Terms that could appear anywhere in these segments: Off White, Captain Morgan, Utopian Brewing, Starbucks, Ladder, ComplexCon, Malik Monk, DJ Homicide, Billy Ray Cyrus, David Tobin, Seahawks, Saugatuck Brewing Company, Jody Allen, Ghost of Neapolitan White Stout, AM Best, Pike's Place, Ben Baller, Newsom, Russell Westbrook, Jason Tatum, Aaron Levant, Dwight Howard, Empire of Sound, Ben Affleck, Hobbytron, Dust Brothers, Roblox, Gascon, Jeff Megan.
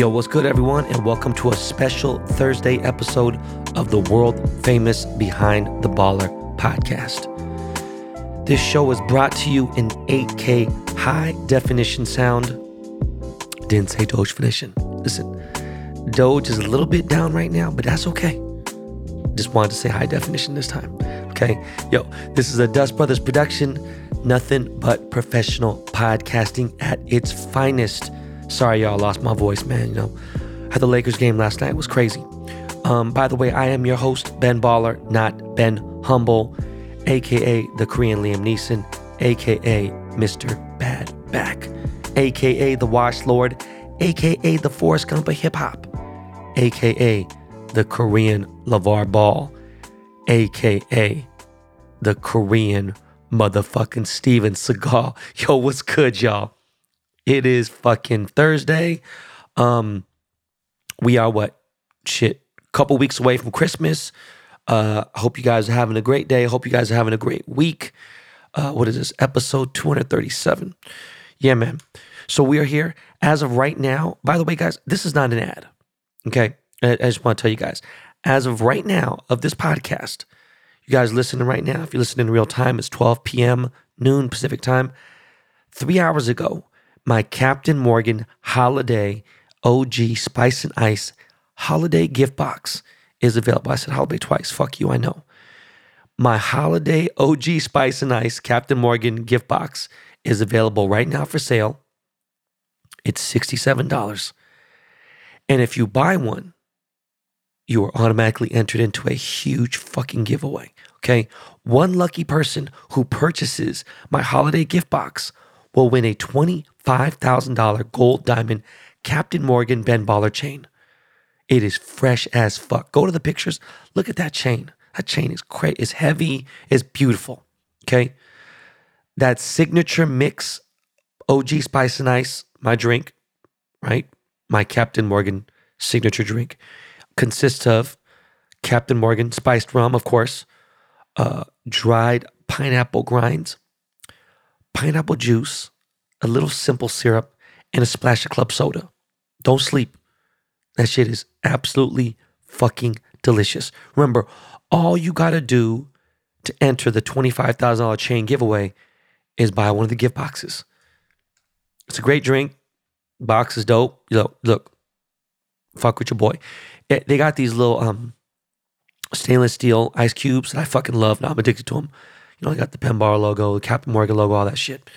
Yo, what's good everyone, and welcome to a special Thursday episode of the world famous Behind the Baller podcast. This show is brought to you in 8K high definition sound. Didn't say Doge-finition. Listen, Doge is a little bit down right now, but that's okay. Just wanted to say high definition this time, okay? Yo, this is a Dust Brothers production, nothing but professional podcasting at its finest. Sorry, y'all, lost my voice, man. You know, at the Lakers game last night, it was crazy. By the way, I am your host, Ben Baller, not Ben Humble, a.k.a. the Korean Liam Neeson, a.k.a. Mr. Bad Back, a.k.a. the Wash Lord, a.k.a. the Forrest Gump of hip-hop, a.k.a. the Korean LeVar Ball, a.k.a. the Korean motherfucking Steven Seagal. Yo, what's good, y'all? It is fucking Thursday. We are couple weeks away from Christmas. I hope you guys are having a great day. I hope you guys are having a great week. What is this? Episode 237. Yeah, man. So we are here as of right now. By the way, guys, this is not an ad. Okay? I just want to tell you guys. As of right now of this podcast, you guys listening right now, if you're listening in real time, it's 12 p.m., noon Pacific time. 3 hours ago, my Captain Morgan Holiday OG Spice and Ice Holiday Gift Box is available. I said holiday twice. Fuck you, I know. My Holiday OG Spice and Ice Captain Morgan Gift Box is available right now for sale. It's $67. And if you buy one, you are automatically entered into a huge fucking giveaway, okay? One lucky person who purchases my Holiday Gift Box will win a $25,000 gold diamond Captain Morgan Ben Baller chain. It is fresh as fuck. Go to the pictures. Look at that chain. That chain is great. It's heavy. It's beautiful. Okay? That signature mix, OG Spice and Ice, my drink, right? My Captain Morgan signature drink consists of Captain Morgan spiced rum, of course, dried pineapple grinds, pineapple juice, a little simple syrup, and a splash of club soda. Don't sleep. That shit is absolutely fucking delicious. Remember, all you gotta do to enter the $25,000 chain giveaway is buy one of the gift boxes. It's a great drink. Box is dope. You know, look, fuck with your boy. They got these little stainless steel ice cubes that I fucking love. Now I'm addicted to them. You know, I got the Ben Baller logo, the Captain Morgan logo, all that shit.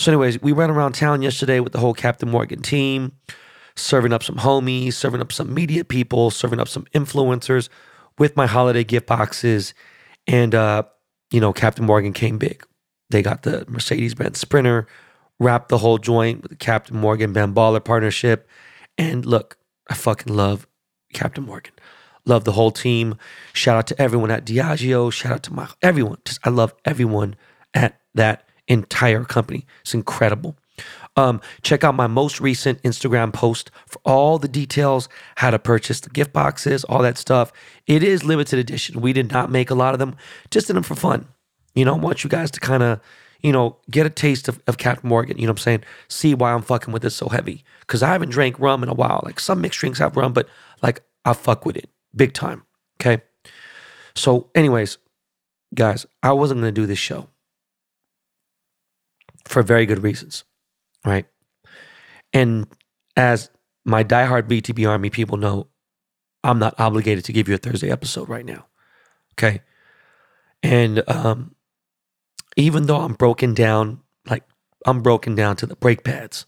So anyways, we ran around town yesterday with the whole Captain Morgan team, serving up some homies, serving up some media people, serving up some influencers with my holiday gift boxes. And, you know, Captain Morgan came big. They got the Mercedes-Benz Sprinter, wrapped the whole joint with the Captain Morgan Ben Baller partnership. And look, I fucking love Captain Morgan. Love the whole team. Shout out to everyone at Diageo. Shout out to everyone. Just, I love everyone at that entire company. It's incredible. Check out my most recent Instagram post for all the details, how to purchase the gift boxes, all that stuff. It is limited edition. We did not make a lot of them. Just did them for fun. You know, I want you guys to kind of, you know, get a taste of Captain Morgan. You know what I'm saying? See why I'm fucking with this so heavy. Because I haven't drank rum in a while. Like, some mixed drinks have rum, but like, I fuck with it. Big time, okay? So anyways, guys, I wasn't going to do this show for very good reasons, right? And as my diehard BTB Army people know, I'm not obligated to give you a Thursday episode right now, okay? And even though I'm broken down, like I'm broken down to the brake pads,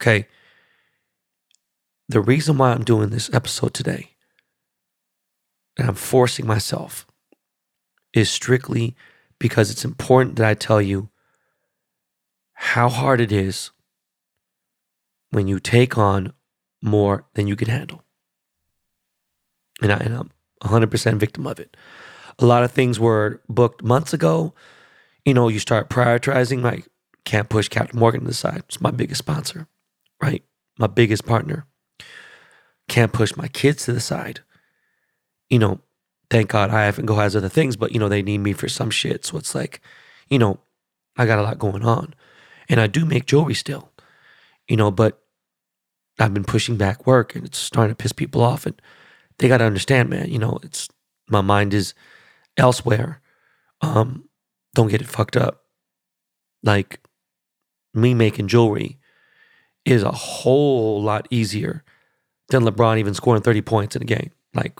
okay? The reason why I'm doing this episode today and I'm forcing myself is strictly because it's important that I tell you how hard it is when you take on more than you can handle. And I'm 100% victim of it. A lot of things were booked months ago. You know, you start prioritizing, like, can't push Captain Morgan to the side. It's my biggest sponsor, right? My biggest partner. Can't push my kids to the side. You know, thank God I haven't go has other things, but, you know, they need me for some shit. So it's like, you know, I got a lot going on. And I do make jewelry still, you know, but I've been pushing back work and it's starting to piss people off. And they got to understand, man, you know, it's, my mind is elsewhere. Don't get it fucked up. Like, me making jewelry is a whole lot easier than LeBron even scoring 30 points in a game. Like,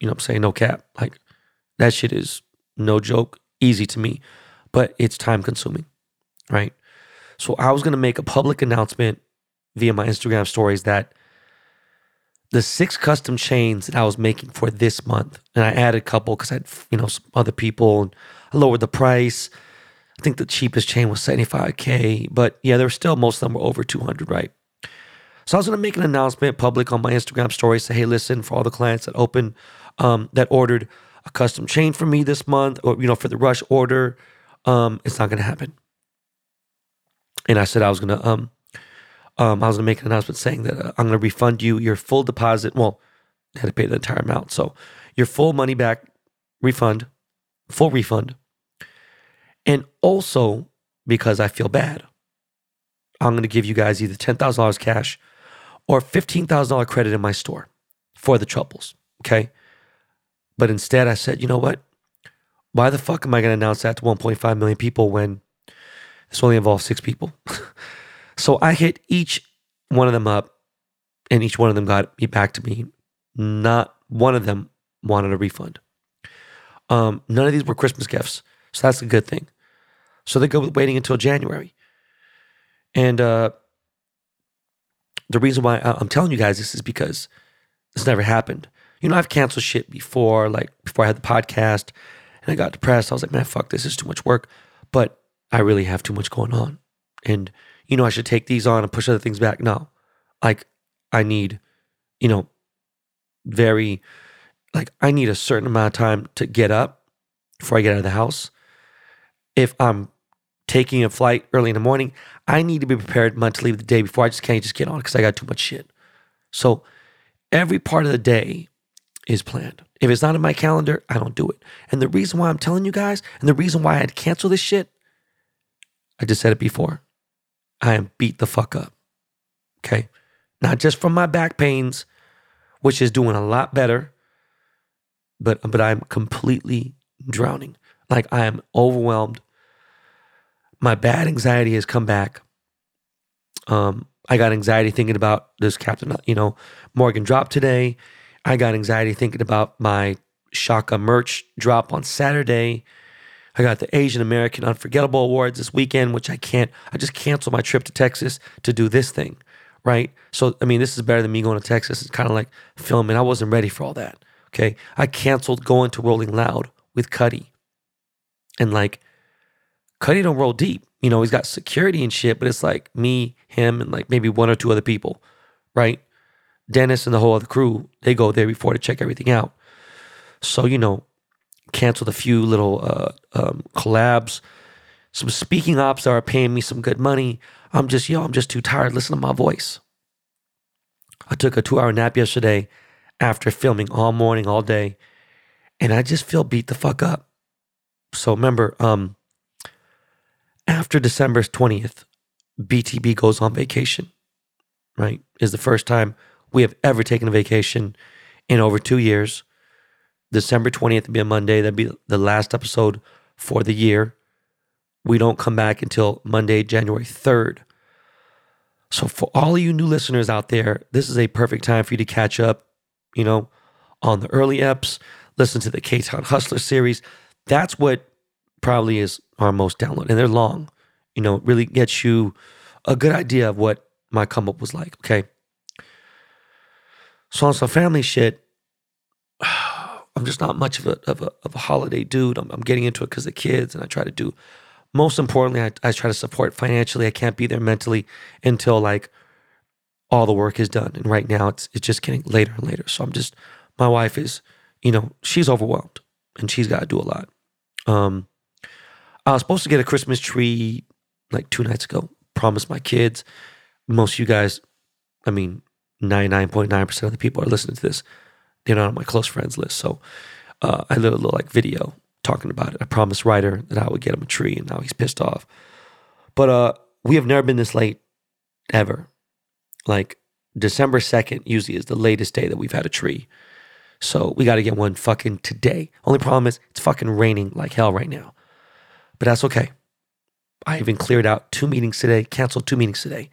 you know what I'm saying? No cap. Like, that shit is no joke, easy to me, but it's time consuming, right? So I was going to make a public announcement via my Instagram stories that the 6 custom chains that I was making for this month, and I added a couple because I had, you know, some other people, and I lowered the price. I think the cheapest chain was $75K, but yeah, there were still, most of them were over 200, right? So I was going to make an announcement public on my Instagram story, say, hey, listen, for all the clients that opened, that ordered a custom chain from me this month, or, you know, for the rush order, it's not going to happen. And I said I was going to, I was going to make an announcement saying that I'm going to refund you your full deposit. Well, I had to pay the entire amount. So your full money back refund, full refund. And also, because I feel bad, I'm going to give you guys either $10,000 cash or $15,000 credit in my store for the troubles, okay? But instead, I said, you know what? Why the fuck am I going to announce that to 1.5 million people when this only involves 6 people? So I hit each one of them up, and each one of them got me back to me. Not one of them wanted a refund. None of these were Christmas gifts, so that's a good thing. So they go with waiting until January. And the reason why I'm telling you guys this is because this never happened. You know, I've canceled shit before, like before I had the podcast, and I got depressed. I was like, man, fuck this, is too much work. But I really have too much going on. And, you know, I should take these on and push other things back. No, like I need, you know, very, like I need a certain amount of time to get up before I get out of the house. If I'm taking a flight early in the morning, I need to be prepared mentally the day before. I just can't just get on because I got too much shit. So every part of the day is planned. If it's not in my calendar, I don't do it. And the reason why I'm telling you guys, and the reason why I'd cancel this shit, I just said it before, I am beat the fuck up, okay? Not just from my back pains, which is doing a lot better, but I'm completely drowning. Like, I am overwhelmed. My bad anxiety has come back. I got anxiety thinking about this Captain, you know, Morgan drop today. I got anxiety thinking about my Shaka merch drop on Saturday. I got the Asian American Unforgettable Awards this weekend, which I can't, I just canceled my trip to Texas to do this thing, right? So, I mean, this is better than me going to Texas. It's kind of like filming. I wasn't ready for all that, okay? I canceled going to Rolling Loud with Cuddy. And like, Cuddy don't roll deep. You know, he's got security and shit, but it's like me, him, and like maybe 1 or 2 other people, right? Dennis and the whole other crew, they go there before to check everything out. So, you know, canceled a few little collabs. Some speaking ops are paying me some good money. I'm just too tired. Listen to my voice. I took a 2-hour nap yesterday after filming all morning, all day, and I just feel beat the fuck up. So remember, after December 20th, BTB goes on vacation, right? Is the first time we have ever taken a vacation in over 2 years. December 20th would be a Monday. That'd be the last episode for the year. We don't come back until Monday, January 3rd. So for all of you new listeners out there, this is a perfect time for you to catch up, you know, on the early eps, listen to the K-Town Hustler series. That's what probably is our most downloaded, and they're long. You know, it really gets you a good idea of what my come up was like, okay? So on some family shit, I'm just not much of a holiday dude. I'm getting into it because of the kids, and I try to do, most importantly, I try to support financially. I can't be there mentally until like all the work is done. And right now it's just getting later and later. So I'm just, my wife is, you know, she's overwhelmed and she's got to do a lot. I was supposed to get a Christmas tree like 2 nights ago. Promised my kids. Most of you guys, I mean, 99.9% of the people are listening to this. They're not on my close friends list. So I did a little like video talking about it. I promised Ryder that I would get him a tree, and now he's pissed off. But we have never been this late ever. Like, December 2nd usually is the latest day that we've had a tree. So we got to get one fucking today. Only problem is it's fucking raining like hell right now. But that's okay. I even cleared out 2 meetings today, canceled 2 meetings today.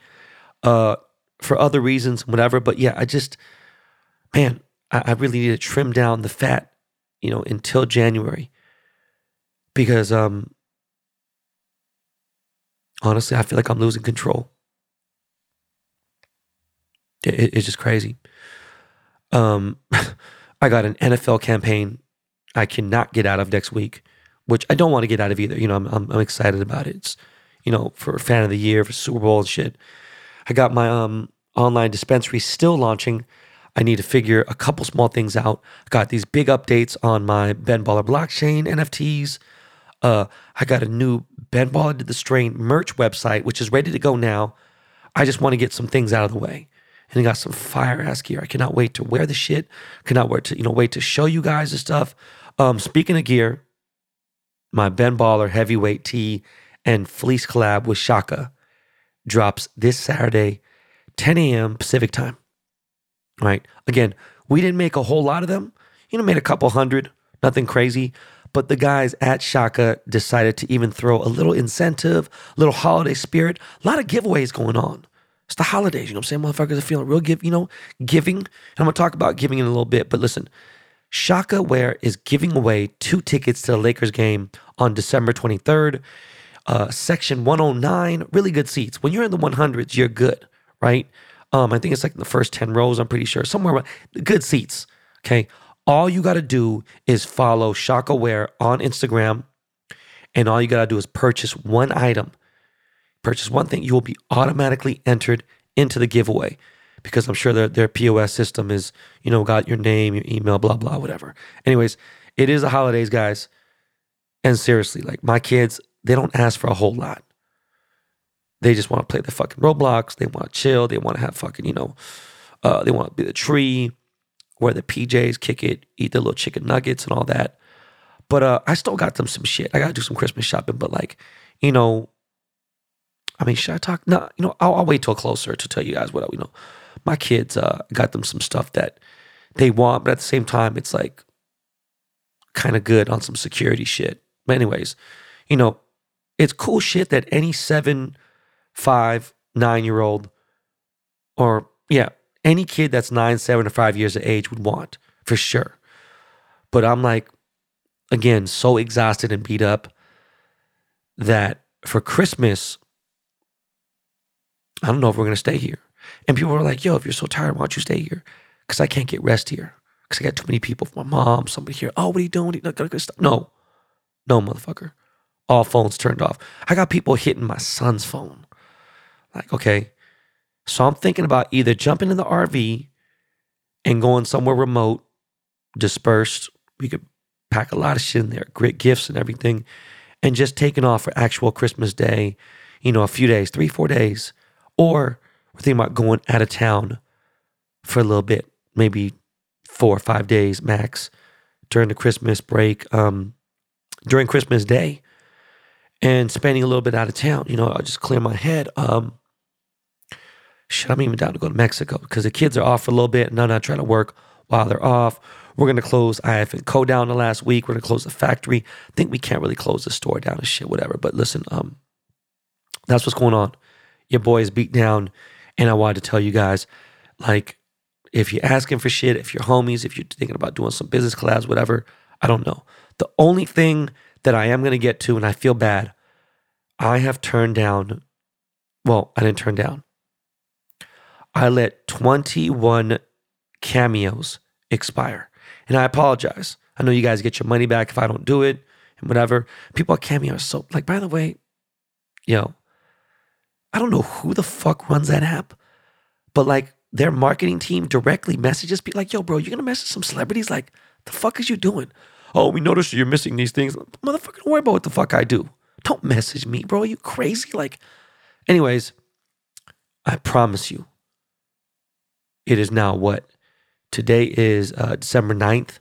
For other reasons, whatever. But yeah, I just, man, I really need to trim down the fat, you know, until January. Because honestly, I feel like I'm losing control. It's just crazy. I got an NFL campaign I cannot get out of next week, which I don't want to get out of either. You know, I'm excited about it. It's, you know, for fan of the year, for Super Bowl and shit. I got my online dispensary still launching. I need to figure a couple small things out. I got these big updates on my Ben Baller blockchain NFTs. I got a new Ben Baller Did the Strain merch website, which is ready to go now. I just want to get some things out of the way. And I got some fire ass gear. I cannot wait to wear the shit. Cannot wait to, you know, show you guys the stuff. Speaking of gear, my Ben Baller heavyweight tee and fleece collab with Shaka drops this Saturday, 10 a.m. Pacific time. All right. Again, we didn't make a whole lot of them. You know, made a couple hundred, nothing crazy. But the guys at Shaka decided to even throw a little incentive, a little holiday spirit, a lot of giveaways going on. It's the holidays, you know what I'm saying? Motherfuckers are feeling real giving. And I'm going to talk about giving in a little bit, but listen, Shaka Ware is giving away 2 tickets to the Lakers game on December 23rd. Section 109, really good seats. When you're in the 100s, you're good, right? I think it's like in the first 10 rows, I'm pretty sure. Somewhere around, good seats, okay? All you got to do is follow Shaka Ware on Instagram, and all you got to do is purchase one item. Purchase one thing, you will be automatically entered into the giveaway because I'm sure their POS system is, you know, got your name, your email, blah, blah, whatever. Anyways, it is the holidays, guys. And seriously, like my kids, they don't ask for a whole lot. They just want to play the fucking Roblox. They want to chill. They want to have fucking, you know, they want to be the tree, wear the PJs, kick it, eat their little chicken nuggets and all that. But I still got them some shit. I got to do some Christmas shopping, but like, you know, I mean, should I talk? No, you know, I'll wait till closer to tell you guys what, you know. My kids got them some stuff that they want, but at the same time, it's like kind of good on some security shit. But anyways, you know, it's cool shit that any 7, 5, 9-year-old or yeah, any kid that's 9, 7, or 5 years of age would want for sure. But I'm like, again, so exhausted and beat up that for Christmas, I don't know if we're going to stay here. And people were like, yo, if you're so tired, why don't you stay here? Because I can't get rest here. Because I got too many people. My mom, somebody here. Oh, what are you doing? No. No, motherfucker. All phones turned off. I got people hitting my son's phone. Like, okay. So I'm thinking about either jumping in the RV and going somewhere remote, dispersed. We could pack a lot of shit in there, great gifts and everything, and just taking off for actual Christmas Day, you know, a few days, 3-4 days. Or we're thinking about going out of town for a little bit, maybe 4 or 5 days max during the Christmas break, during Christmas Day, and spending a little bit out of town. You know, I'll just clear my head. Shit, I'm even down to go to Mexico because the kids are off for a little bit and I'm not trying to work while they're off. We're going to close IF & Co. down the last week. We're going to close the factory. I think we can't really close the store down and shit, whatever. But listen, that's what's going on. Your boy is beat down, and I wanted to tell you guys, like, if you're asking for shit, if you're homies, if you're thinking about doing some business collabs, whatever, I don't know. The only thing that I am going to get to, and I feel bad, I have turned down, well, I didn't turn down. I let 21 cameos expire, and I apologize. I know you guys get your money back if I don't do it, and whatever. People at Cameo are so, like, by the way, yo, I don't know who the fuck runs that app, but like their marketing team directly messages people like, yo, bro, you're going to message some celebrities? Like, the fuck is you doing? Oh, we noticed you're missing these things. Motherfucker, don't worry about what the fuck I do. Don't message me, bro. Are you crazy? Like, anyways, I promise you, it is now what? Today is December 9th.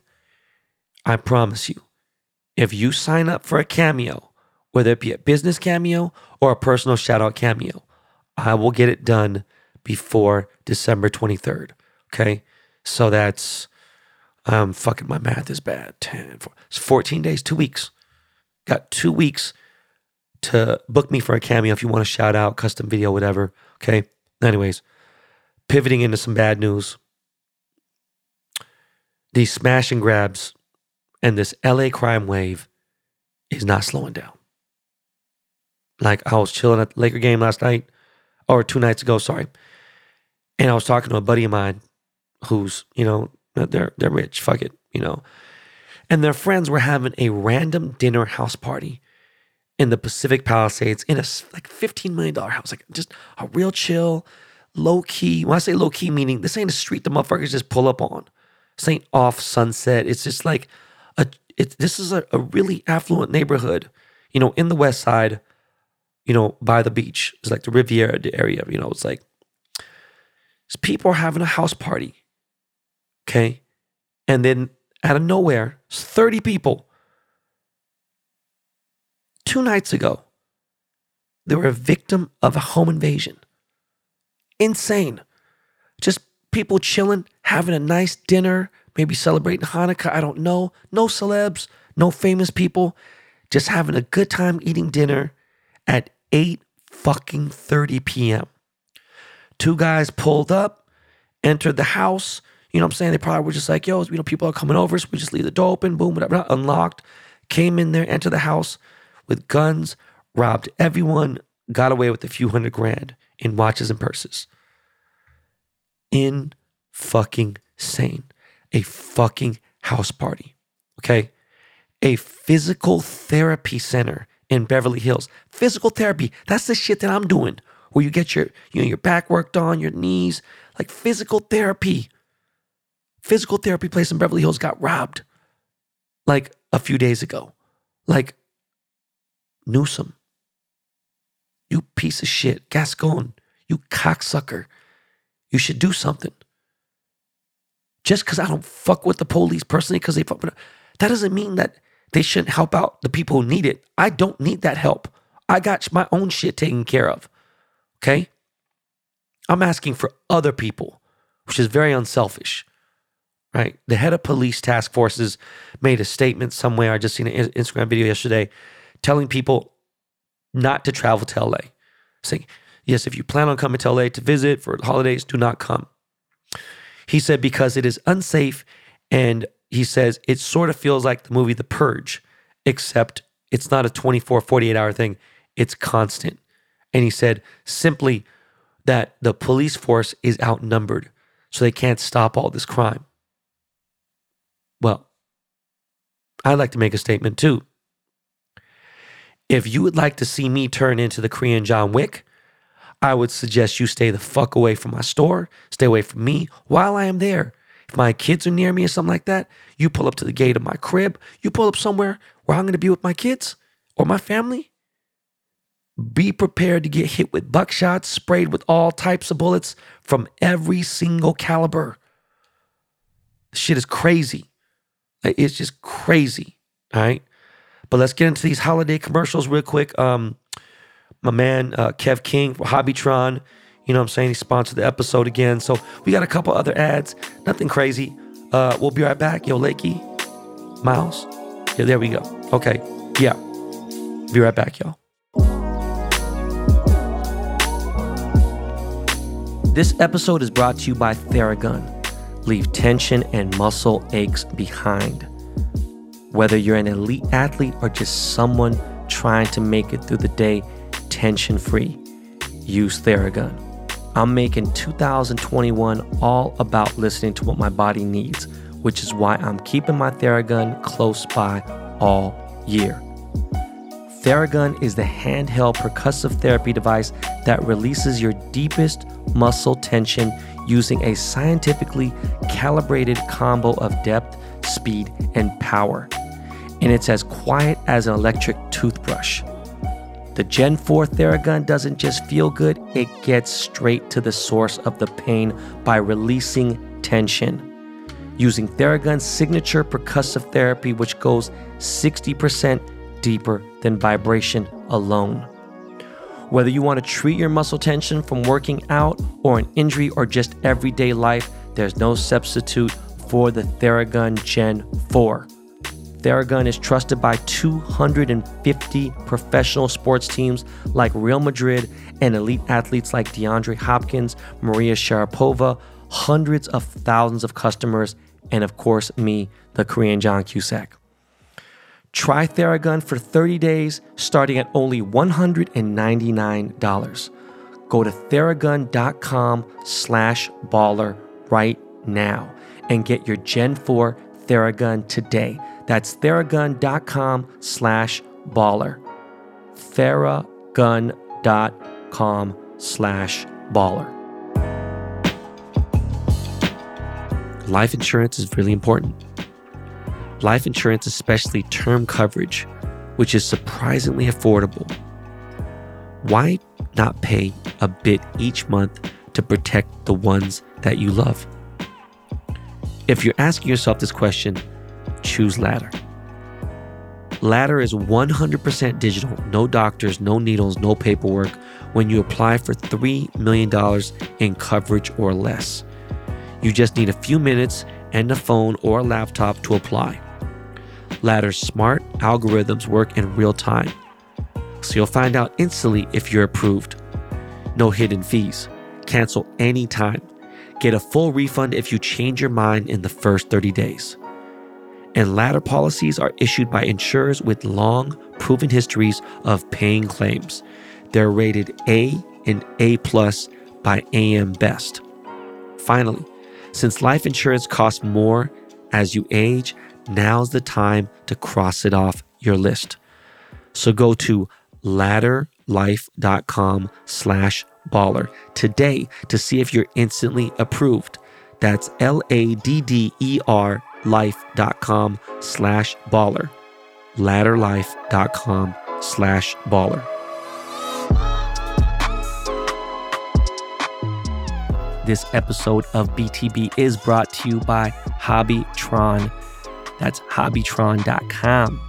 I promise you, if you sign up for a Cameo, whether it be a business Cameo or a personal shout out Cameo, I will get it done before December 23rd. Okay. So that's, fucking my math is bad. 10, 4, it's 14 days, 2 weeks. Got 2 weeks to book me for a cameo if you want to shout out, custom video, whatever. Okay. Anyways, pivoting into some bad news. These smash and grabs and this LA crime wave is not slowing down. Like, I was chilling at the Laker game last night, or 2 nights ago, sorry. And I was talking to a buddy of mine who's, you know, they're rich, fuck it, you know. And their friends were having a random dinner house party in the Pacific Palisades in a like $15 million house. Like, just a real chill, low-key. When I say low-key, meaning this ain't a street the motherfuckers just pull up on. This ain't off Sunset. It's just like, this is a really affluent neighborhood, you know, in the West Side, you know, by the beach. It's like the Riviera area, you know, it's like, people are having a house party, okay? And then out of nowhere, it's 30 people. 2 nights ago, they were a victim of a home invasion. Insane. Just people chilling, having a nice dinner, maybe celebrating Hanukkah, I don't know. No celebs, no famous people. Just having a good time eating dinner at 8:30 p.m. 2 guys pulled up, entered the house. You know what I'm saying? They probably were just like, yo, you know, people are coming over, so we just leave the door open, boom, whatever, unlocked. Came in there, entered the house with guns, robbed everyone, got away with a few $100,000 in watches and purses. In fucking sane. A fucking house party. Okay? A physical therapy center in Beverly Hills. Physical therapy. That's the shit that I'm doing. Where you get your, you know, your back worked on, your knees. Like physical therapy. Physical therapy place in Beverly Hills got robbed. Like a few days ago. Like Newsom. You piece of shit. Gascon. You cocksucker. You should do something. Just because I don't fuck with the police personally because they fuck with it, that doesn't mean that they shouldn't help out the people who need it. I don't need that help. I got my own shit taken care of. Okay? I'm asking for other people, which is very unselfish. Right? The head of police task forces made a statement somewhere. I just seen an Instagram video yesterday telling people not to travel to LA. Saying, yes, if you plan on coming to LA to visit for holidays, do not come. He said, because it is unsafe, and he says, it sort of feels like the movie The Purge, except it's not a 24, 48-hour thing. It's constant. And he said simply that the police force is outnumbered, so they can't stop all this crime. Well, I'd like to make a statement too. If you would like to see me turn into the Korean John Wick, I would suggest you stay the fuck away from my store, stay away from me while I am there. If my kids are near me or something like that, you pull up to the gate of my crib, you pull up somewhere where I'm going to be with my kids or my family. Be prepared to get hit with buckshot, sprayed with all types of bullets from every single caliber. This shit is crazy. It's just crazy, all right? But let's get into these holiday commercials real quick. My man, Kev King for Hobbytron, you know what I'm saying? He sponsored the episode again. So we got a couple other ads, nothing crazy. We'll be right back. Yo, Lakey, Miles. Yeah, there we go. Okay, yeah. Be right back, y'all. This episode is brought to you by Theragun. Leave tension and muscle aches behind. Whether you're an elite athlete or just someone trying to make it through the day tension-free, use Theragun. I'm making 2021 all about listening to what my body needs, which is why I'm keeping my Theragun close by all year. Theragun is the handheld percussive therapy device that releases your deepest muscle tension using a scientifically calibrated combo of depth, speed, and power. And it's as quiet as an electric toothbrush. The Gen 4 Theragun doesn't just feel good, it gets straight to the source of the pain by releasing tension. Using Theragun's signature percussive therapy, which goes 60% deeper than vibration alone. Whether you want to treat your muscle tension from working out or an injury or just everyday life, there's no substitute for the Theragun Gen 4. Theragun is trusted by 250 professional sports teams like Real Madrid and elite athletes like DeAndre Hopkins, Maria Sharapova, hundreds of thousands of customers, and of course me, the Korean John Cusack. Try Theragun for 30 days starting at only $199. Go to Theragun.com/baller right now and get your Gen 4 Theragun today. That's Theragun.com/baller. Theragun.com/baller. Life insurance is really important. Life insurance, especially term coverage, which is surprisingly affordable. Why not pay a bit each month to protect the ones that you love? If you're asking yourself this question, choose Ladder. Ladder is 100% digital, no doctors, no needles, no paperwork when you apply for $3 million in coverage or less. You just need a few minutes and a phone or a laptop to apply. Ladder's smart algorithms work in real time, so you'll find out instantly if you're approved. No hidden fees. Cancel anytime. Get a full refund if you change your mind in the first 30 days. And Ladder policies are issued by insurers with long, proven histories of paying claims. They're rated A and A+ by AM Best. Finally, since life insurance costs more as you age, now's the time to cross it off your list. So go to ladderlife.com/baller today to see if you're instantly approved. That's L-A-D-D-E-R life.com/baller. Ladderlife.com/baller. This episode of BTB is brought to you by Hobbytron. That's Hobbytron.com.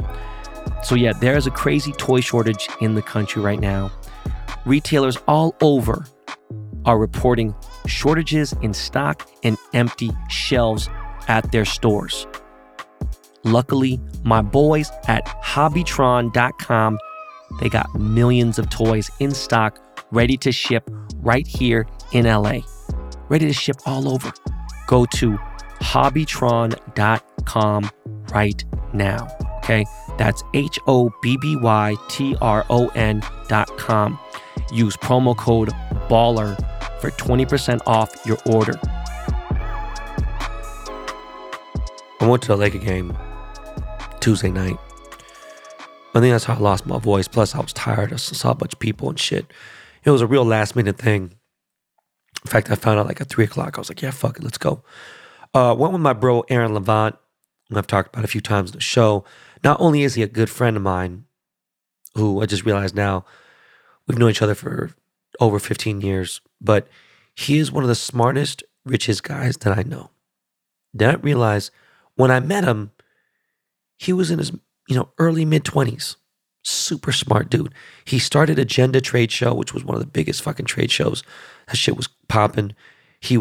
So yeah, there is a crazy toy shortage in the country right now. Retailers all over are reporting shortages in stock and empty shelves at their stores. Luckily, my boys at Hobbytron.com, they got millions of toys in stock, ready to ship right here in LA. Ready to ship all over. Go to Hobbytron.com right now, okay? That's Hobbytron.com. Use promo code BALLER for 20% off your order. I went to a Laker game Tuesday night. I think that's how I lost my voice. Plus, I was tired. I saw a bunch of people and shit. It was a real last-minute thing. In fact, I found out like at 3 o'clock. I was like, yeah, fuck it, let's go. Went with my bro, Aaron Levant, who I've talked about a few times on the show. Not only is he a good friend of mine, who I just realized now, we've known each other for over 15 years, but he is one of the smartest, richest guys that I know. Then I realized when I met him, he was in his early mid-20s. Super smart dude. He started Agenda Trade Show, which was one of the biggest fucking trade shows. That shit was popping. He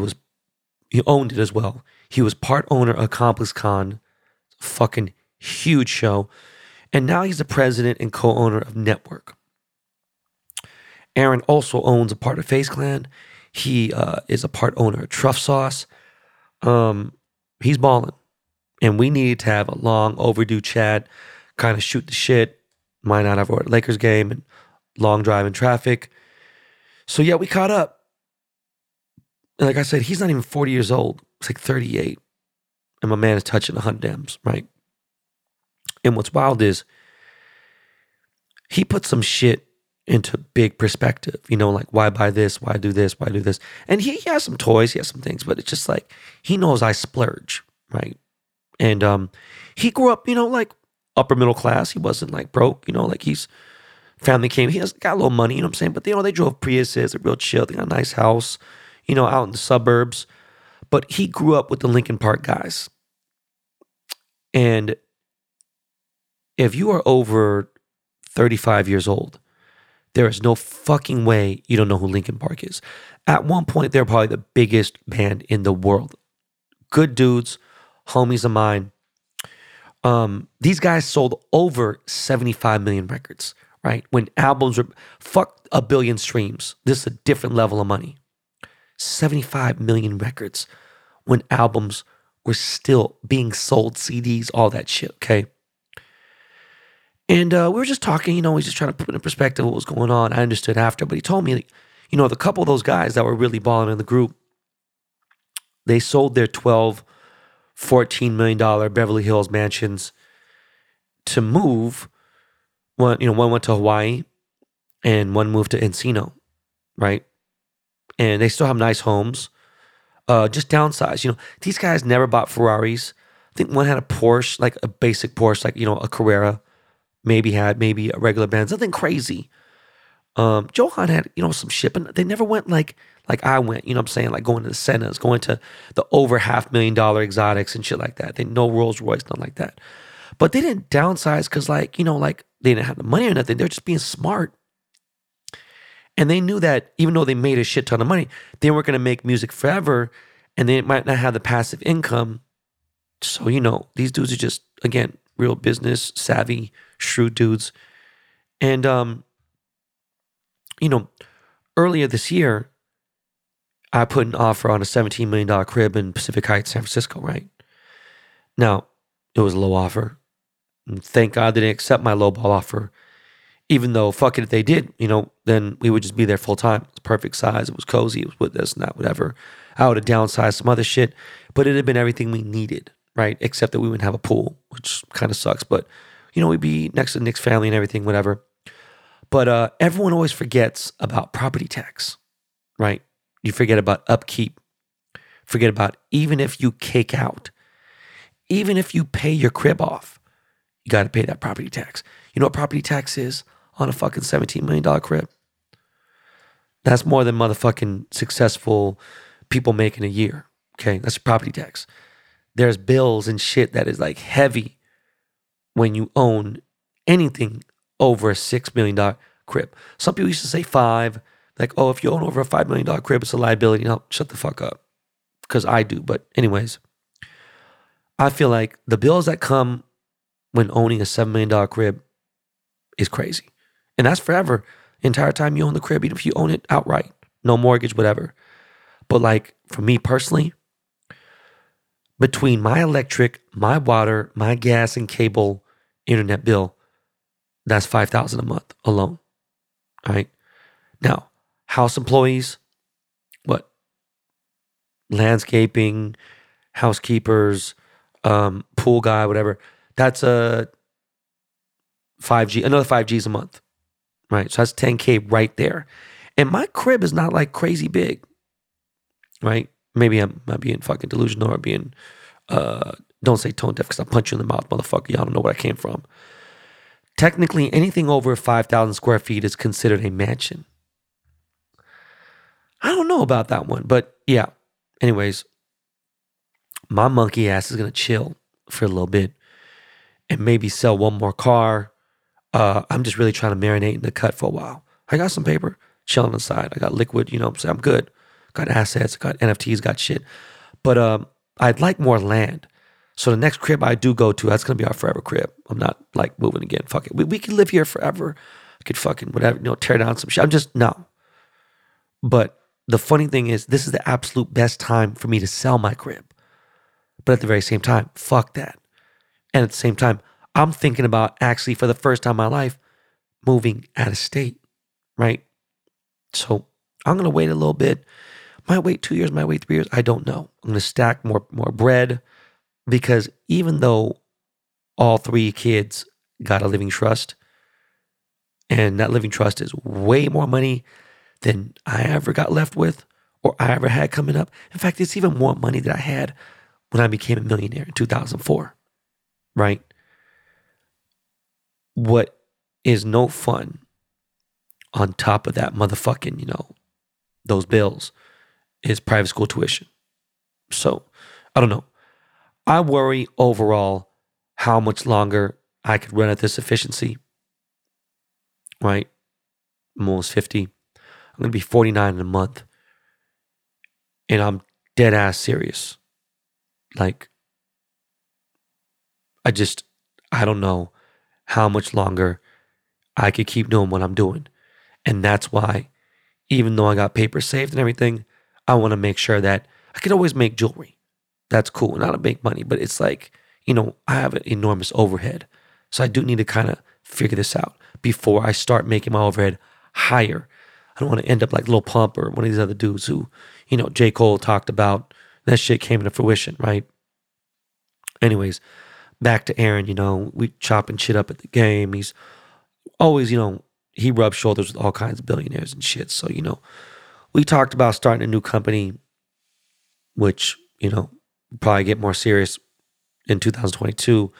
owned it as well. He was part owner of ComplexCon, fucking huge show. And now he's the president and co-owner of NTWRK. Aaron also owns a part of Face Clan. He is a part owner of Truff Sauce. He's balling. And we needed to have a long overdue chat, kind of shoot the shit. Mine out after a Lakers game and long drive in traffic. So yeah, we caught up. And like I said, he's not even 40 years old. It's like 38. And my man is touching 100 M's, right? And what's wild is he put some shit into big perspective. Like why buy this? Why do this? Why do this? And he has some toys. He has some things. But it's just like he knows I splurge, right? And he grew up, like upper middle class. He wasn't like broke, he's family came. He got a little money, you know what I'm saying? But they drove Priuses, they're real chill. They got a nice house, out in the suburbs. But he grew up with the Linkin Park guys. And if you are over 35 years old, There is no fucking way you don't know who Linkin Park is. At one point, they're probably the biggest band in the world. Good dudes, homies of mine. These guys sold over 75 million records, right? When albums were, fuck a billion streams. This is a different level of money. 75 million records when albums were still being sold, CDs, all that shit, okay? And we were just talking, you know, he's just trying to put in perspective what was going on. I understood after, but he told me, you know, the couple of those guys that were really balling in the group, they sold their $12, $14 million Beverly Hills mansions to move. One, you know, one went to Hawaii and one moved to Encino, right? And they still have nice homes, just downsized. You know, these guys never bought Ferraris. I think one had a Porsche, like a basic Porsche, like, you know, a Carrera. Maybe a regular Benz, nothing crazy. Johan had, you know, some shit, but they never went like I went, you know what I'm saying? Like going to the Senna's, going to the over $500,000 exotics and shit like that. They no Rolls Royce, nothing like that. But they didn't downsize because, like, you know, like they didn't have the money or nothing. They're just being smart. And they knew that even though they made a shit ton of money, they weren't going to make music forever and they might not have the passive income. So, you know, these dudes are just, again, real business savvy, shrewd dudes. And, you know, earlier this year, I put an offer on a $17 million crib in Pacific Heights, San Francisco, right? Now, it was a low offer. And thank God they didn't accept my lowball offer, even though, fuck it, if they did, you know, then we would just be there full time. It was perfect size. It was cozy. It was with us, not whatever. I would have downsized some other shit, but it had been everything we needed, right? Except that we wouldn't have a pool, which kind of sucks, but you know, we'd be next to Nick's family and everything, whatever. But everyone always forgets about property tax, right? You forget about upkeep. Forget about even if you cake out, even if you pay your crib off, you got to pay that property tax. You know what property tax is on a fucking $17 million crib? That's more than motherfucking successful people make in a year, okay? That's property tax. There's bills and shit that is like heavy when you own anything over a $6 million crib. Some people used to say five, like, oh, if you own over a $5 million crib, it's a liability. No, shut the fuck up, because I do. But anyways, I feel like the bills that come when owning a $7 million crib is crazy. And that's forever. The entire time you own the crib, even if you own it outright, no mortgage, whatever. But like for me personally, between my electric, my water, my gas and cable, internet bill, that's $5,000 a month alone, right? Now, house employees, what? Landscaping, housekeepers, pool guy, whatever. That's another $5,000 a month, right? So that's $10,000 right there. And my crib is not like crazy big, right? Maybe I'm not being fucking delusional or being, don't say tone deaf because I'll punch you in the mouth, motherfucker. Y'all don't know where I came from. Technically, anything over 5,000 square feet is considered a mansion. I don't know about that one, but yeah. Anyways, my monkey ass is going to chill for a little bit and maybe sell one more car. I'm just really trying to marinate in the cut for a while. I got some paper chilling aside. I got liquid, you know what I'm saying? I'm good. Got assets, got NFTs, got shit. But I'd like more land. So the next crib I do go to, that's going to be our forever crib. I'm not like moving again. Fuck it. We can live here forever. I could fucking whatever, you know, tear down some shit. I'm just, no. But the funny thing is, this is the absolute best time for me to sell my crib. But at the very same time, fuck that. And at the same time, I'm thinking about actually for the first time in my life, moving out of state, right? So I'm going to wait a little bit. Might wait 2 years, might wait 3 years. I don't know. I'm going to stack more bread because even though all three kids got a living trust and that living trust is way more money than I ever got left with or I ever had coming up. In fact, it's even more money that I had when I became a millionaire in 2004, right? What is no fun on top of that motherfucking, you know, those bills is private school tuition. So, I don't know. I worry overall how much longer I could run at this efficiency, right? I'm almost 50. I'm going to be 49 in a month. And I'm dead ass serious. Like, I don't know how much longer I could keep doing what I'm doing. And that's why, even though I got paper saved and everything, I want to make sure that I could always make jewelry. That's cool. And I'll make money. But it's like, you know, I have an enormous overhead. So I do need to kind of figure this out before I start making my overhead higher. I don't want to end up like Lil Pump or one of these other dudes who, you know, J. Cole talked about. That shit came into fruition, right? Anyways, back to Aaron, you know, we chopping shit up at the game. He's always, you know, he rubs shoulders with all kinds of billionaires and shit. So, you know, we talked about starting a new company, which, you know, probably get more serious in 2022.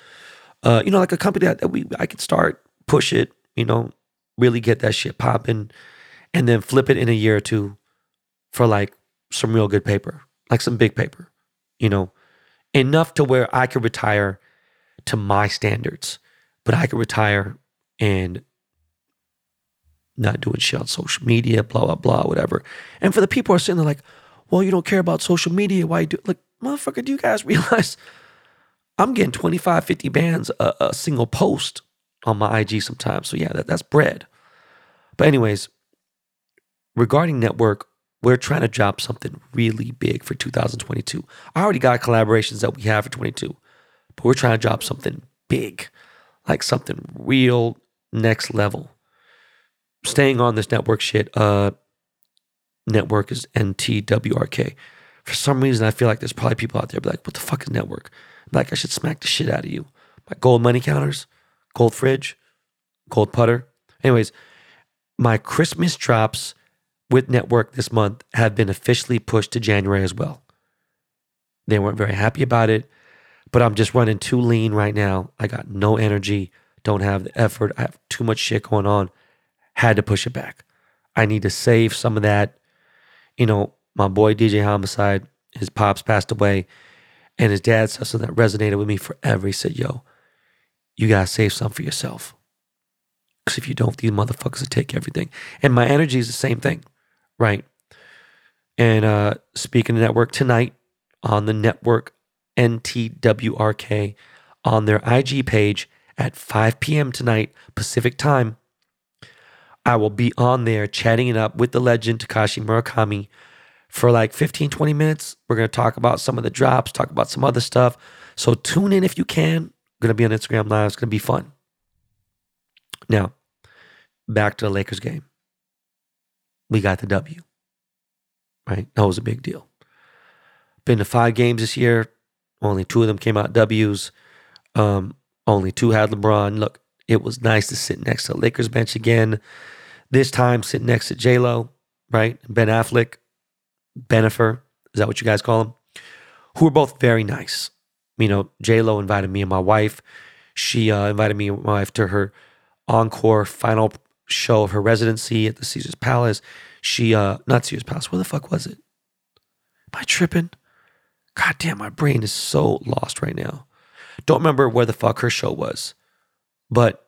You know, like a company that I could start, push it, you know, really get that shit popping, and then flip it in a year or two for like some real good paper, like some big paper, you know, enough to where I could retire to my standards, but I could retire and not doing shit on social media, blah, blah, blah, whatever. And for the people who are sitting there like, well, you don't care about social media, why you do it? Like, motherfucker, do you guys realize I'm getting 25, 50 bands a single post on my IG sometimes? So yeah, that's bread. But anyways, regarding NTWRK, we're trying to drop something really big for 2022. I already got collaborations that we have for 22, but we're trying to drop something big, like something real next level. Staying on this NTWRK shit, NTWRK is NTWRK. For some reason, I feel like there's probably people out there be like, what the fuck is NTWRK? Like, I should smack the shit out of you. My gold money counters, gold fridge, gold putter. Anyways, my Christmas drops with NTWRK this month have been officially pushed to January as well. They weren't very happy about it, but I'm just running too lean right now. I got no energy, don't have the effort. I have too much shit going on. Had to push it back. I need to save some of that. You know, my boy DJ Homicide, his pops passed away, and his dad said something that resonated with me forever. He said, yo, you got to save some for yourself. Because if you don't, these motherfuckers will take everything. And my energy is the same thing, right? And speaking of NTWRK, tonight on the NTWRK, NTWRK, on their IG page at 5 p.m. tonight, Pacific time, I will be on there chatting it up with the legend Takashi Murakami for like 15, 20 minutes. We're going to talk about some of the drops, talk about some other stuff. So tune in if you can. I'm going to be on Instagram Live. It's going to be fun. Now, back to the Lakers game. We got the W, right? That was a big deal. Been to 5 games this year. Only 2 of them came out W's. Only 2 had LeBron. Look, it was nice to sit next to the Lakers bench again. This time, sitting next to J-Lo, right? Ben Affleck. Benifer, is that what you guys call them? Who were both very nice. You know, J-Lo invited me and my wife. She invited me and my wife to her encore final show of her residency at the Caesars Palace. She, not Caesars Palace, where the fuck was it? Am I tripping? God damn, my brain is so lost right now. Don't remember where the fuck her show was. But,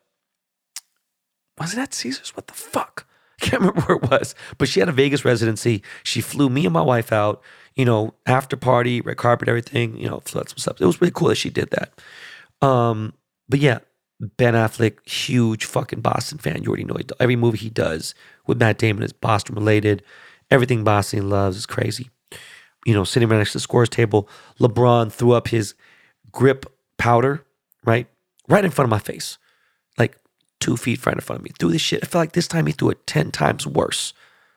was it at Caesars? What the fuck? Can't remember where it was, but she had a Vegas residency. She flew me and my wife out, you know, after party, red carpet, everything, you know, flew out some stuff. It was really cool that she did that. But yeah, Ben Affleck, huge fucking Boston fan. You already know it. Every movie he does with Matt Damon is Boston related. Everything Boston loves is crazy. You know, sitting right next to the scores table, LeBron threw up his grip powder, right in front of my face. Like, 2 feet right in front of me. Threw this shit. I feel like this time he threw it 10 times worse.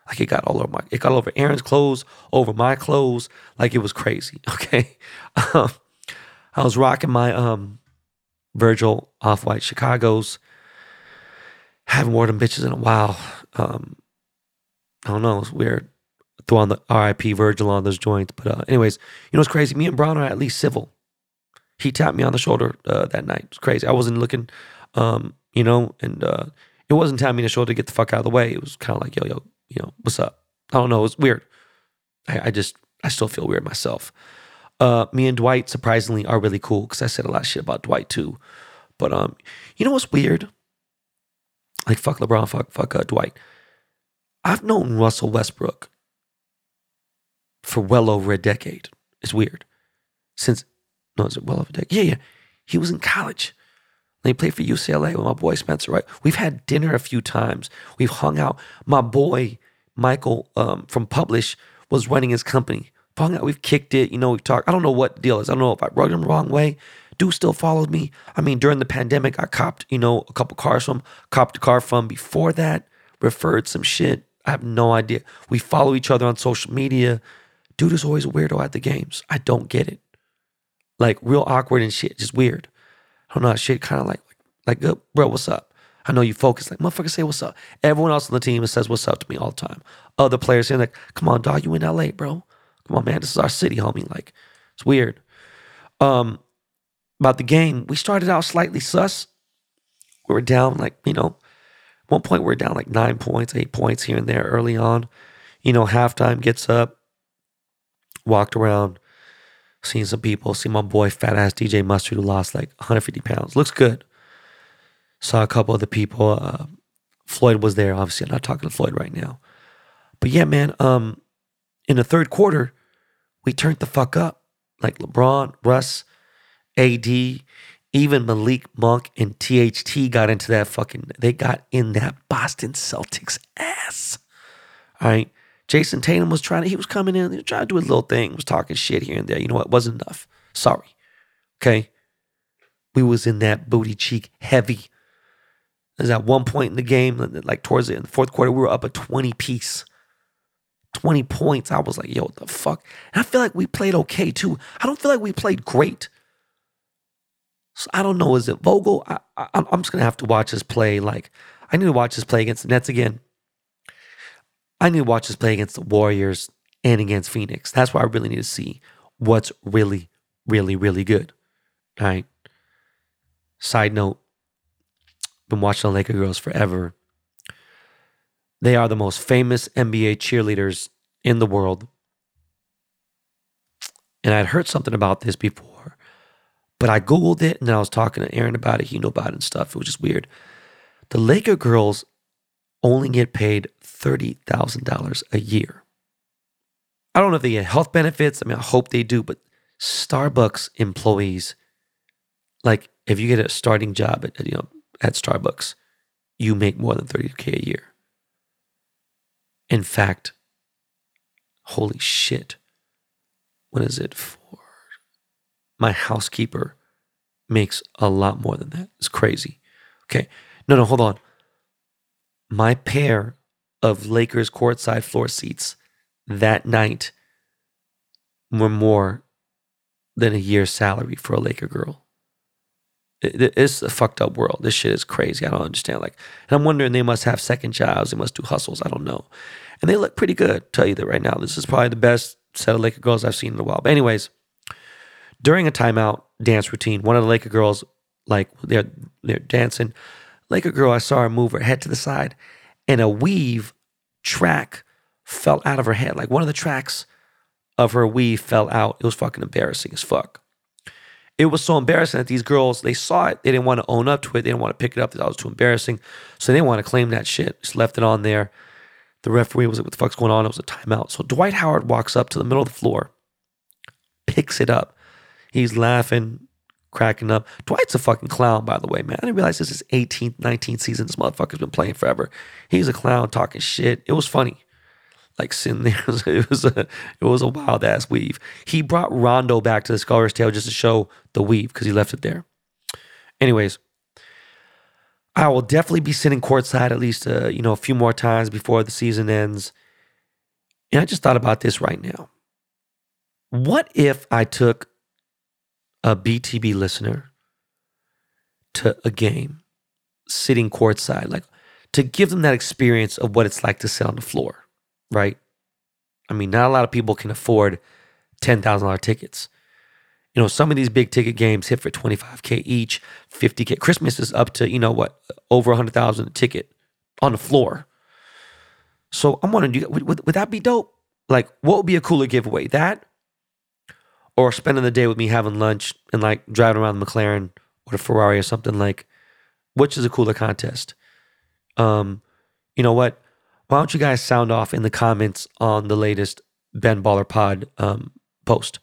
Like it got all over it got over Aaron's clothes, over my clothes. Like it was crazy. Okay. I was rocking my Virgil Off White Chicago's. Haven't worn them bitches in a while. I don't know. It's weird. Throw on the RIP Virgil on those joints. But anyways, you know what's crazy? Me and Brown are at least civil. He tapped me on the shoulder that night. It's crazy. I wasn't looking. You know, and it wasn't tapping me on the shoulder to get the fuck out of the way. It was kind of like, yo, you know, what's up? I don't know. It was weird. I still feel weird myself. Me and Dwight, surprisingly, are really cool because I said a lot of shit about Dwight too. But you know what's weird? Like, fuck LeBron, fuck Dwight. I've known Russell Westbrook for well over a decade. It's weird. Is it well over a decade? Yeah. He was in college. And he played for UCLA with my boy Spencer, right? We've had dinner a few times. We've hung out. My boy, Michael from Publish, was running his company. We've kicked it. We've talked. I don't know what the deal is. I don't know if I rubbed him the wrong way. Dude still followed me. During the pandemic, I copped, a couple cars from him. Copped a car from him before that. Referred some shit. I have no idea. We follow each other on social media. Dude is always a weirdo at the games. I don't get it. Like, real awkward and shit. Just weird. I don't know. Shit kind of like, bro, what's up? I know you focus. Like, motherfucker, say what's up. Everyone else on the team says what's up to me all the time. Other players saying, like, come on, dog, you in LA, bro. Come on, man. This is our city, homie. Like, it's weird. About the game, we started out slightly sus. We were down, at one point we were down like 9 points, 8 points here and there early on. Halftime gets up, walked around, seen some people, see my boy, fat ass DJ Mustard, who lost like 150 pounds. Looks good. Saw a couple other people. Floyd was there, obviously. I'm not talking to Floyd right now. But yeah, man, in the third quarter, we turned the fuck up. Like LeBron, Russ, AD, even Malik Monk and THT got into that they got in that Boston Celtics ass. All right. Jason Tatum was coming in, trying to do his little thing, was talking shit here and there. You know what? It wasn't enough. Sorry. Okay. We was in that booty cheek heavy. There's that one point in the game, like towards the fourth quarter, we were up a 20 piece. 20 points. I was like, yo, what the fuck? And I feel like we played okay too. I don't feel like we played great. So I don't know. Is it Vogel? I'm just going to have to watch this play. I need to watch this play against the Nets again. I need to watch this play against the Warriors and against Phoenix. That's why I really need to see what's really, really, really good. All right. Side note, been watching the Laker girls forever. They are the most famous NBA cheerleaders in the world. And I'd heard something about this before, but I Googled it and I was talking to Aaron about it. He knew about it and stuff. It was just weird. The Laker girls only get paid $30,000 a year. I don't know if they get health benefits. I hope they do, but Starbucks employees, like if you get a starting job at Starbucks, you make more than $30K a year. In fact, holy shit, what is it for? My housekeeper makes a lot more than that. It's crazy. Okay. No, hold on. My pair of Lakers courtside floor seats that night were more than a year's salary for a Laker girl. It's a fucked up world. This shit is crazy. I don't understand. And I'm wondering, they must have second jobs. They must do hustles. I don't know. And they look pretty good. I'll tell you that right now. This is probably the best set of Laker girls I've seen in a while. But anyways, during a timeout dance routine, one of the Laker girls, they're dancing. Laker girl, I saw her move her head to the side, and a weave track fell out of her head. One of the tracks of her weave fell out. It was fucking embarrassing as fuck. It was so embarrassing that these girls, they saw it. They didn't want to own up to it. They didn't want to pick it up. That was too embarrassing. So they didn't want to claim that shit. Just left it on there. The referee was like, what the fuck's going on? It was a timeout. So Dwight Howard walks up to the middle of the floor, picks it up. He's laughing, cracking up. Dwight's a fucking clown, by the way, man. I didn't realize this is his 18th, 19th season. This motherfucker's been playing forever. He's a clown talking shit. It was funny. Sitting there, it was a wild ass weave. He brought Rondo back to the Scholar's Tale just to show the weave because he left it there. Anyways, I will definitely be sitting courtside at least a few more times before the season ends. And I just thought about this right now. What if I took a BTB listener to a game, sitting courtside, to give them that experience of what it's like to sit on the floor, right? Not a lot of people can afford $10,000 tickets. Some of these big ticket games hit for $25K each, $50K. Christmas is up to, over $100,000 a ticket on the floor. So I'm wondering, would that be dope? What would be a cooler giveaway? That, or spending the day with me having lunch and driving around the McLaren or the Ferrari or something, which is a cooler contest? You know what? why don't you guys sound off in the comments on the latest Ben Baller Pod post?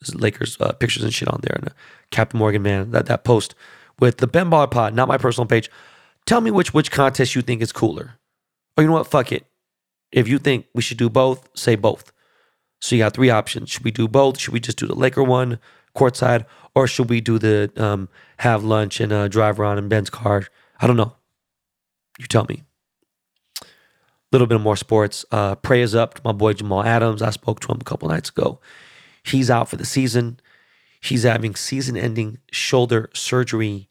There's Lakers pictures and shit on there. And Captain Morgan, man, that post with the Ben Baller Pod, not my personal page. Tell me which contest you think is cooler. Or you know what? Fuck it. If you think we should do both, say both. So you got three options. Should we do both? Should we just do the Laker one, courtside? Or should we do the have lunch and drive around in Ben's car? I don't know. You tell me. Little bit more sports. Pray is up to my boy Jamal Adams. I spoke to him a couple nights ago. He's out for the season. He's having season-ending shoulder surgery.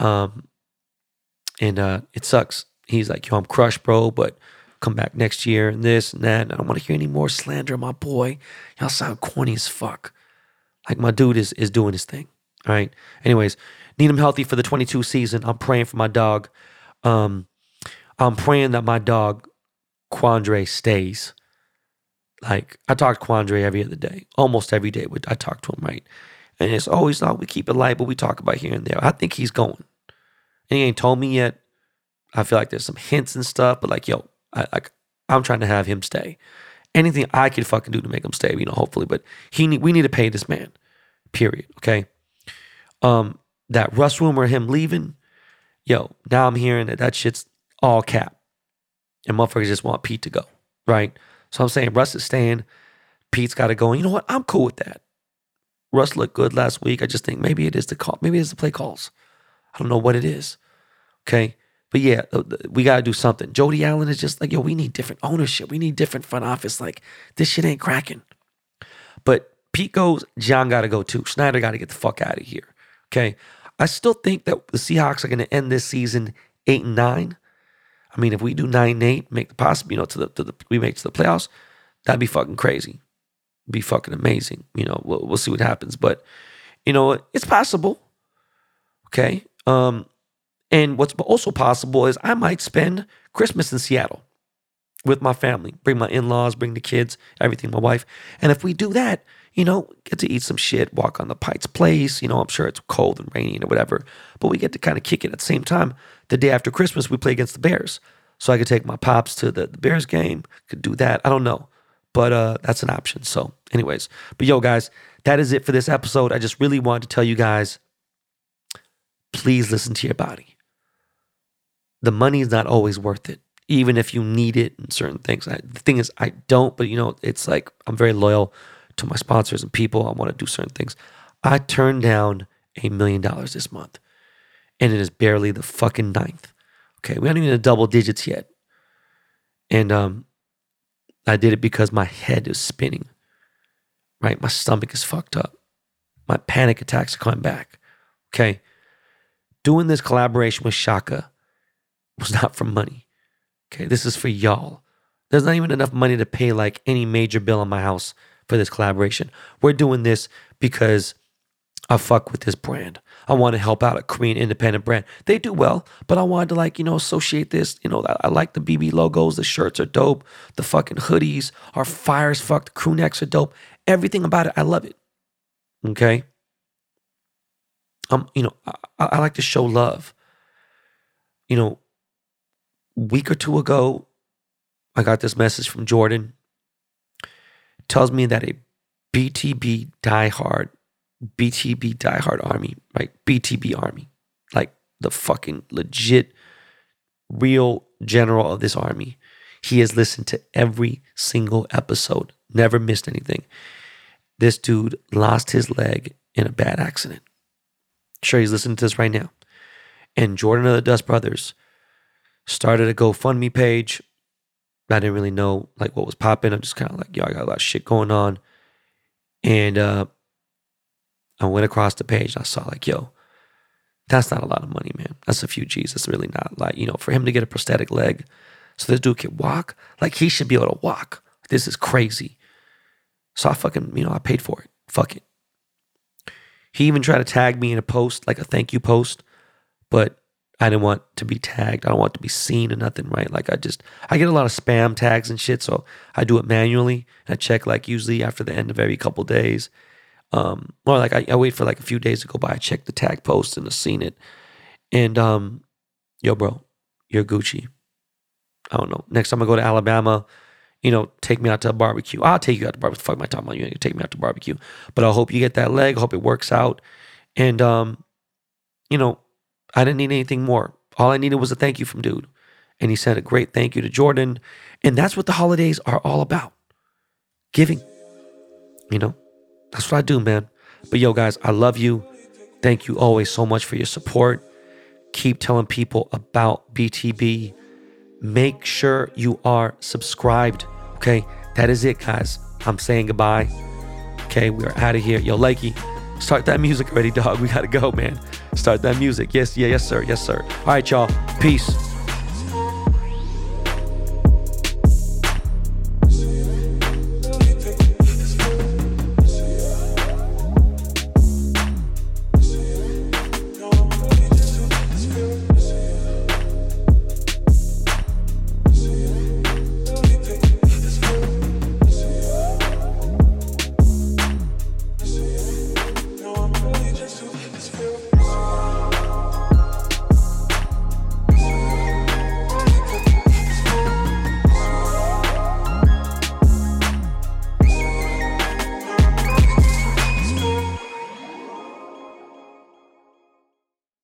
It sucks. He's like, yo, I'm crushed, bro, but come back next year and this and that. And I don't want to hear any more slander, my boy. Y'all sound corny as fuck. Like, my dude is doing his thing. All right. Anyways, need him healthy for the 22 season. I'm praying for my dog. I'm praying that my dog Quandre stays. Like, I talk to Quandre every other day, almost every day. I talk to him, right? And it's always like, we keep it light, but we talk about here and there. I think he's going. And he ain't told me yet. I feel like there's some hints and stuff, but like, yo, I'm trying to have him stay. Anything I could fucking do to make him stay, you know, hopefully. But we need to pay this man, period, okay? That Russ rumor, him leaving, yo, now I'm hearing that shit's all cap. And motherfuckers just want Pete to go, right? So I'm saying Russ is staying. Pete's got to go. And you know what? I'm cool with that. Russ looked good last week. I just think maybe it is the call. Maybe it is the play calls. I don't know what it is, okay? But yeah, we got to do something. Jody Allen is just like, yo, we need different ownership. We need different front office. Like, this shit ain't cracking. But Pete goes, John got to go too. Schneider got to get the fuck out of here. Okay. I still think that the Seahawks are going to end this season 8-9. I mean, if we do 9-8, make the possible, you know, we make it to the playoffs, that'd be fucking crazy. It'd be fucking amazing. You know, we'll see what happens. But, you know, it's possible. Okay. And what's also possible is I might spend Christmas in Seattle with my family, bring my in-laws, bring the kids, everything, my wife. And if we do that, you know, get to eat some shit, walk on the Pike's Place. You know, I'm sure it's cold and rainy and whatever, but we get to kind of kick it at the same time. The day after Christmas, we play against the Bears. So I could take my pops to the Bears game, could do that. I don't know, but that's an option. So anyways, but yo guys, that is it for this episode. I just really wanted to tell you guys, please listen to your body. The money is not always worth it, even if you need it in certain things. The thing is, I don't, but you know, it's like I'm very loyal to my sponsors and people. I want to do certain things. I turned down $1 million this month, and it is barely the fucking 9th. Okay, we're not even in the double digits yet. And I did it because my head is spinning, right? My stomach is fucked up. My panic attacks are coming back, okay? Doing this collaboration with Shaka was not for money. Okay, this is for y'all. There's not even enough money to pay like any major bill on my house for this collaboration. We're doing this because I fuck with this brand. I want to help out a Korean independent brand. They do well, but I wanted to like, you know, associate this. You know, I like the BB logos. The shirts are dope. The fucking hoodies are fire as fuck. The crew necks are dope. Everything about it, I love it. Okay? You know, I like to show love. You know, week or two ago, I got this message from Jordan. It tells me that a BTB diehard army, right? BTB army, like the fucking legit, real general of this army. He has listened to every single episode, never missed anything. This dude lost his leg in a bad accident. I'm sure he's listening to this right now. And Jordan of the Dust Brothers started a GoFundMe page. I didn't really know like what was popping. I'm just kind of like, yo, I got a lot of shit going on. And I went across the page and I saw like, yo, that's not a lot of money, man. That's a few G's. That's really not like, you know, for him to get a prosthetic leg so this dude can walk, like he should be able to walk. This is crazy. So I fucking, you know, I paid for it. Fuck it. He even tried to tag me in a post, like a thank you post, but I didn't want to be tagged. I don't want to be seen or nothing, right? Like I get a lot of spam tags and shit, so I do it manually. I check like usually after the end of every couple days. Or like I wait for like a few days to go by. I check the tag post and I've seen it. And yo, bro, you're Gucci. I don't know, next time I go to Alabama, you know, take me out to a barbecue. I'll take you out to barbecue. Fuck my time on you. Take me out to barbecue. But I hope you get that leg. I hope it works out. And, you know, I didn't need anything more. All I needed was a thank you from dude. And he said a great thank you to Jordan. And that's what the holidays are all about. Giving. You know, that's what I do, man. But yo, guys, I love you. Thank you always so much for your support. Keep telling people about BTB. Make sure you are subscribed. Okay, that is it, guys. I'm saying goodbye. Okay, we are out of here. Yo, Lakey, start that music already, dog. We gotta go, man. Start that music. Yes, yeah, yes, sir. Yes, sir. All right, y'all. Peace.